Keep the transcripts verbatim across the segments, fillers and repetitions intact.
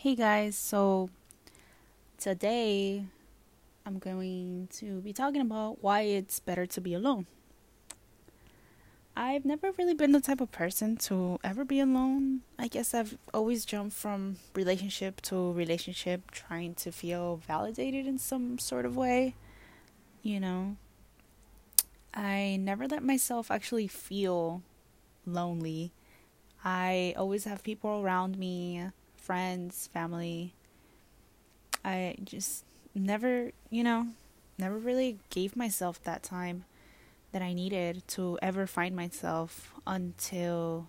Hey guys, so today I'm going to be talking about why it's better to be alone. I've never really been the type of person to ever be alone. I guess I've always jumped from relationship to relationship trying to feel validated in some sort of way. You know, I never let myself actually feel lonely. I always have people around me. Friends, family. I just never, you know, never really gave myself that time that I needed to ever find myself until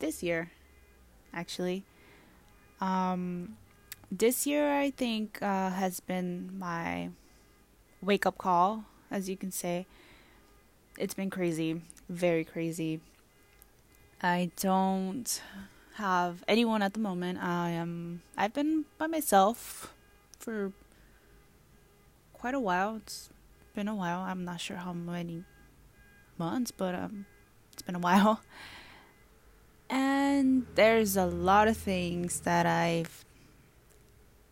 this year, actually. Um, this year, I think, uh, has been my wake-up call, as you can say. It's been crazy, very crazy. I don't have anyone at the moment. I am I've been by myself for quite a while. It's been a while. I'm not sure how many months, but um it's been a while. And there's a lot of things that I've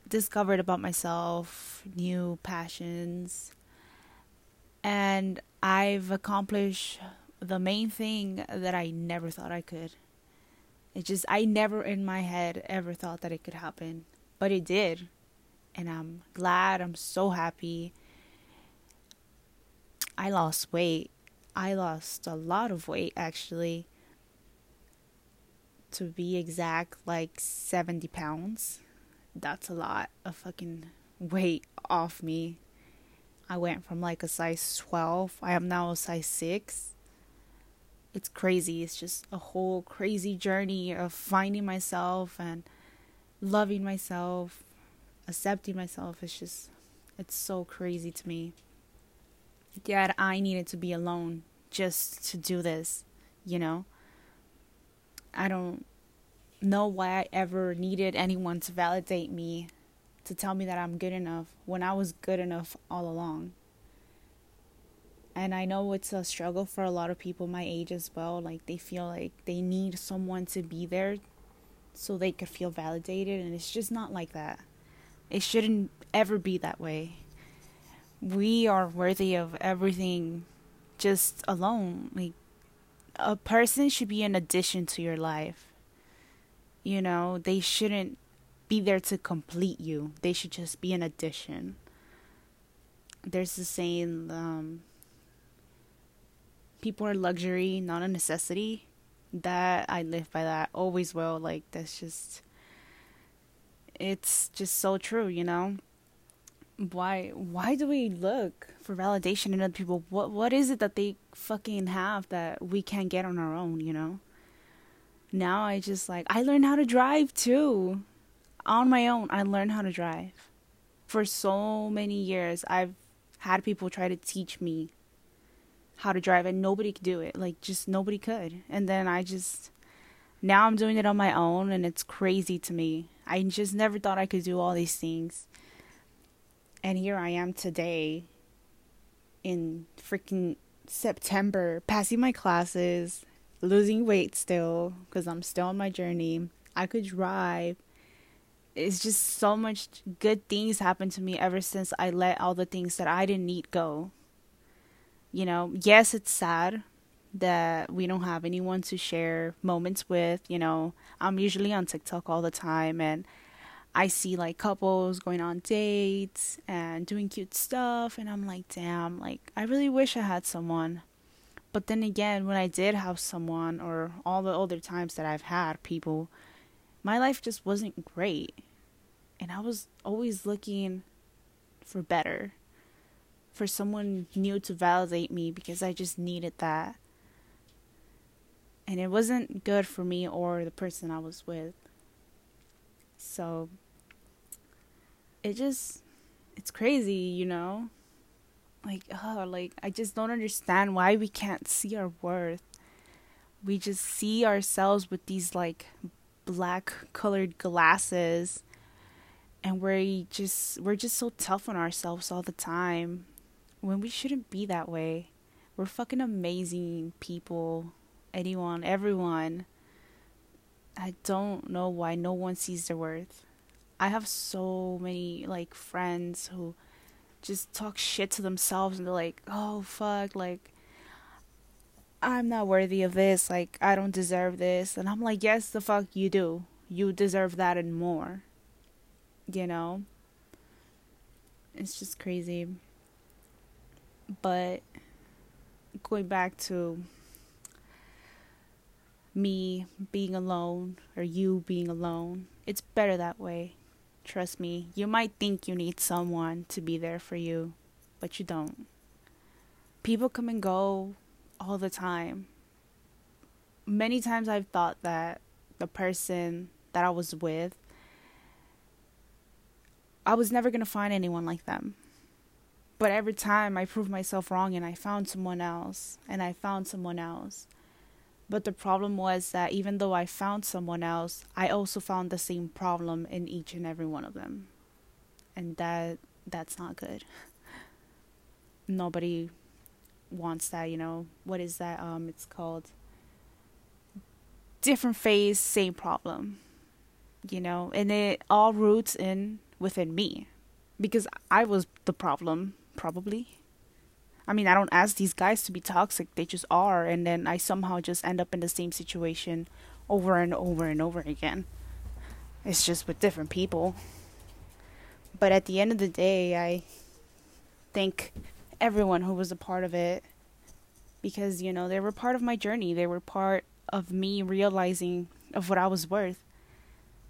discovered about myself, new passions, and I've accomplished the main thing that I never thought I could. It just, I never in my head ever thought that it could happen. But it did. And I'm glad. I'm so happy. I lost weight. I lost a lot of weight, actually. To be exact, like seventy pounds. That's a lot of fucking weight off me. I went from like a size twelve. I am now a size six. It's crazy. It's just a whole crazy journey of finding myself and loving myself, accepting myself. It's just, it's so crazy to me. Yet I needed to be alone just to do this, you know? I don't know why I ever needed anyone to validate me, to tell me that I'm good enough when I was good enough all along. And I know it's a struggle for a lot of people my age as well. Like, they feel like they need someone to be there so they could feel validated. And it's just not like that. It shouldn't ever be that way. We are worthy of everything just alone. Like, a person should be an addition to your life. You know, they shouldn't be there to complete you. They should just be an addition. There's the saying, um... people are luxury, not a necessity. That I live by that. Always will. Like, that's just, it's just so true, you know? Why why do we look for validation in other people? What what is it that they fucking have that we can't get on our own, you know? Now I just like I learned how to drive too. On my own, I learned how to drive. For so many years I've had people try to teach me how to drive, and nobody could do it. Like, just nobody could. And then I just, now I'm doing it on my own, and it's crazy to me. I just never thought I could do all these things. And here I am today in freaking September, passing my classes, losing weight still, because I'm still on my journey. I could drive. It's just so much good things happened to me ever since I let all the things that I didn't need go. You know, yes, it's sad that we don't have anyone to share moments with. You know, I'm usually on TikTok all the time, and I see like couples going on dates and doing cute stuff, and I'm like, damn, like I really wish I had someone. But then again, when I did have someone, or all the other times that I've had people, my life just wasn't great, and I was always looking for better, for someone new to validate me, because I just needed that. And it wasn't good for me or the person I was with. So it just, it's crazy, you know? Like, oh, like I just don't understand why we can't see our worth. We just see ourselves with these like black colored glasses, and we just we're just so tough on ourselves all the time, when we shouldn't be that way. We're fucking amazing people. Anyone, everyone. I don't know why no one sees their worth. I have so many like friends who just talk shit to themselves and they're like, oh fuck, like I'm not worthy of this, like I don't deserve this. And I'm like, yes the fuck you do. You deserve that and more. You know? It's just crazy. But going back to me being alone or you being alone, it's better that way. Trust me, you might think you need someone to be there for you, but you don't. People come and go all the time. Many times I've thought that the person that I was with, I was never going to find anyone like them. But every time I proved myself wrong and I found someone else and I found someone else. But the problem was that even though I found someone else, I also found the same problem in each and every one of them. And that that's not good. Nobody wants that, you know. What is that? Um, it's called different phase, same problem. You know, and it all roots in within me. Because I was the problem, probably. I mean, I don't ask these guys to be toxic. They just are. And then I somehow just end up in the same situation over and over and over again. It's just with different people. But at the end of the day, I thank everyone who was a part of it. Because, you know, they were part of my journey. They were part of me realizing of what I was worth.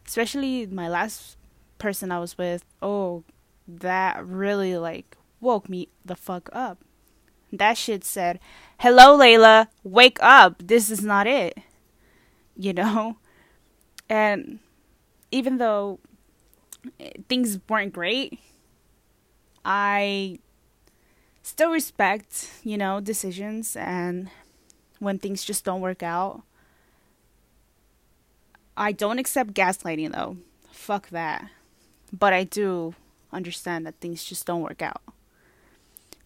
Especially my last person I was with. Oh, that really, like, woke me the fuck up. That shit said, hello, Layla, wake up. This is not it. You know? And even though things weren't great, I still respect, you know, decisions. And when things just don't work out, I don't accept gaslighting, though. Fuck that. But I do understand that things just don't work out.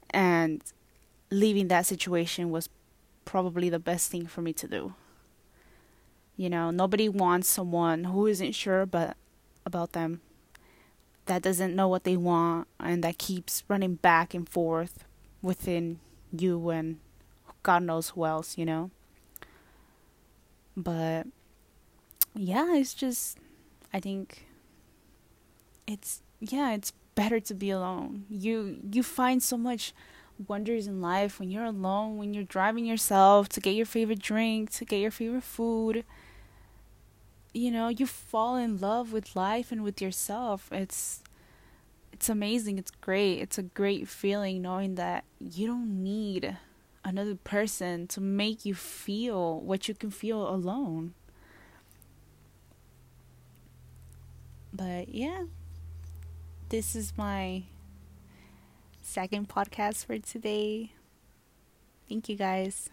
And leaving that situation was probably the best thing for me to do. You know, nobody wants someone who isn't sure about, about them, that doesn't know what they want, and that keeps running back and forth within you and God knows who else, you know. But yeah, it's just, I think it's, yeah, it's better to be alone. You you find so much wonders in life when you're alone, when you're driving yourself to get your favorite drink, to get your favorite food. You know, you fall in love with life and with yourself. It's it's amazing. It's great. It's a great feeling knowing that you don't need another person to make you feel what you can feel alone. But yeah, this is my second podcast for today. Thank you guys.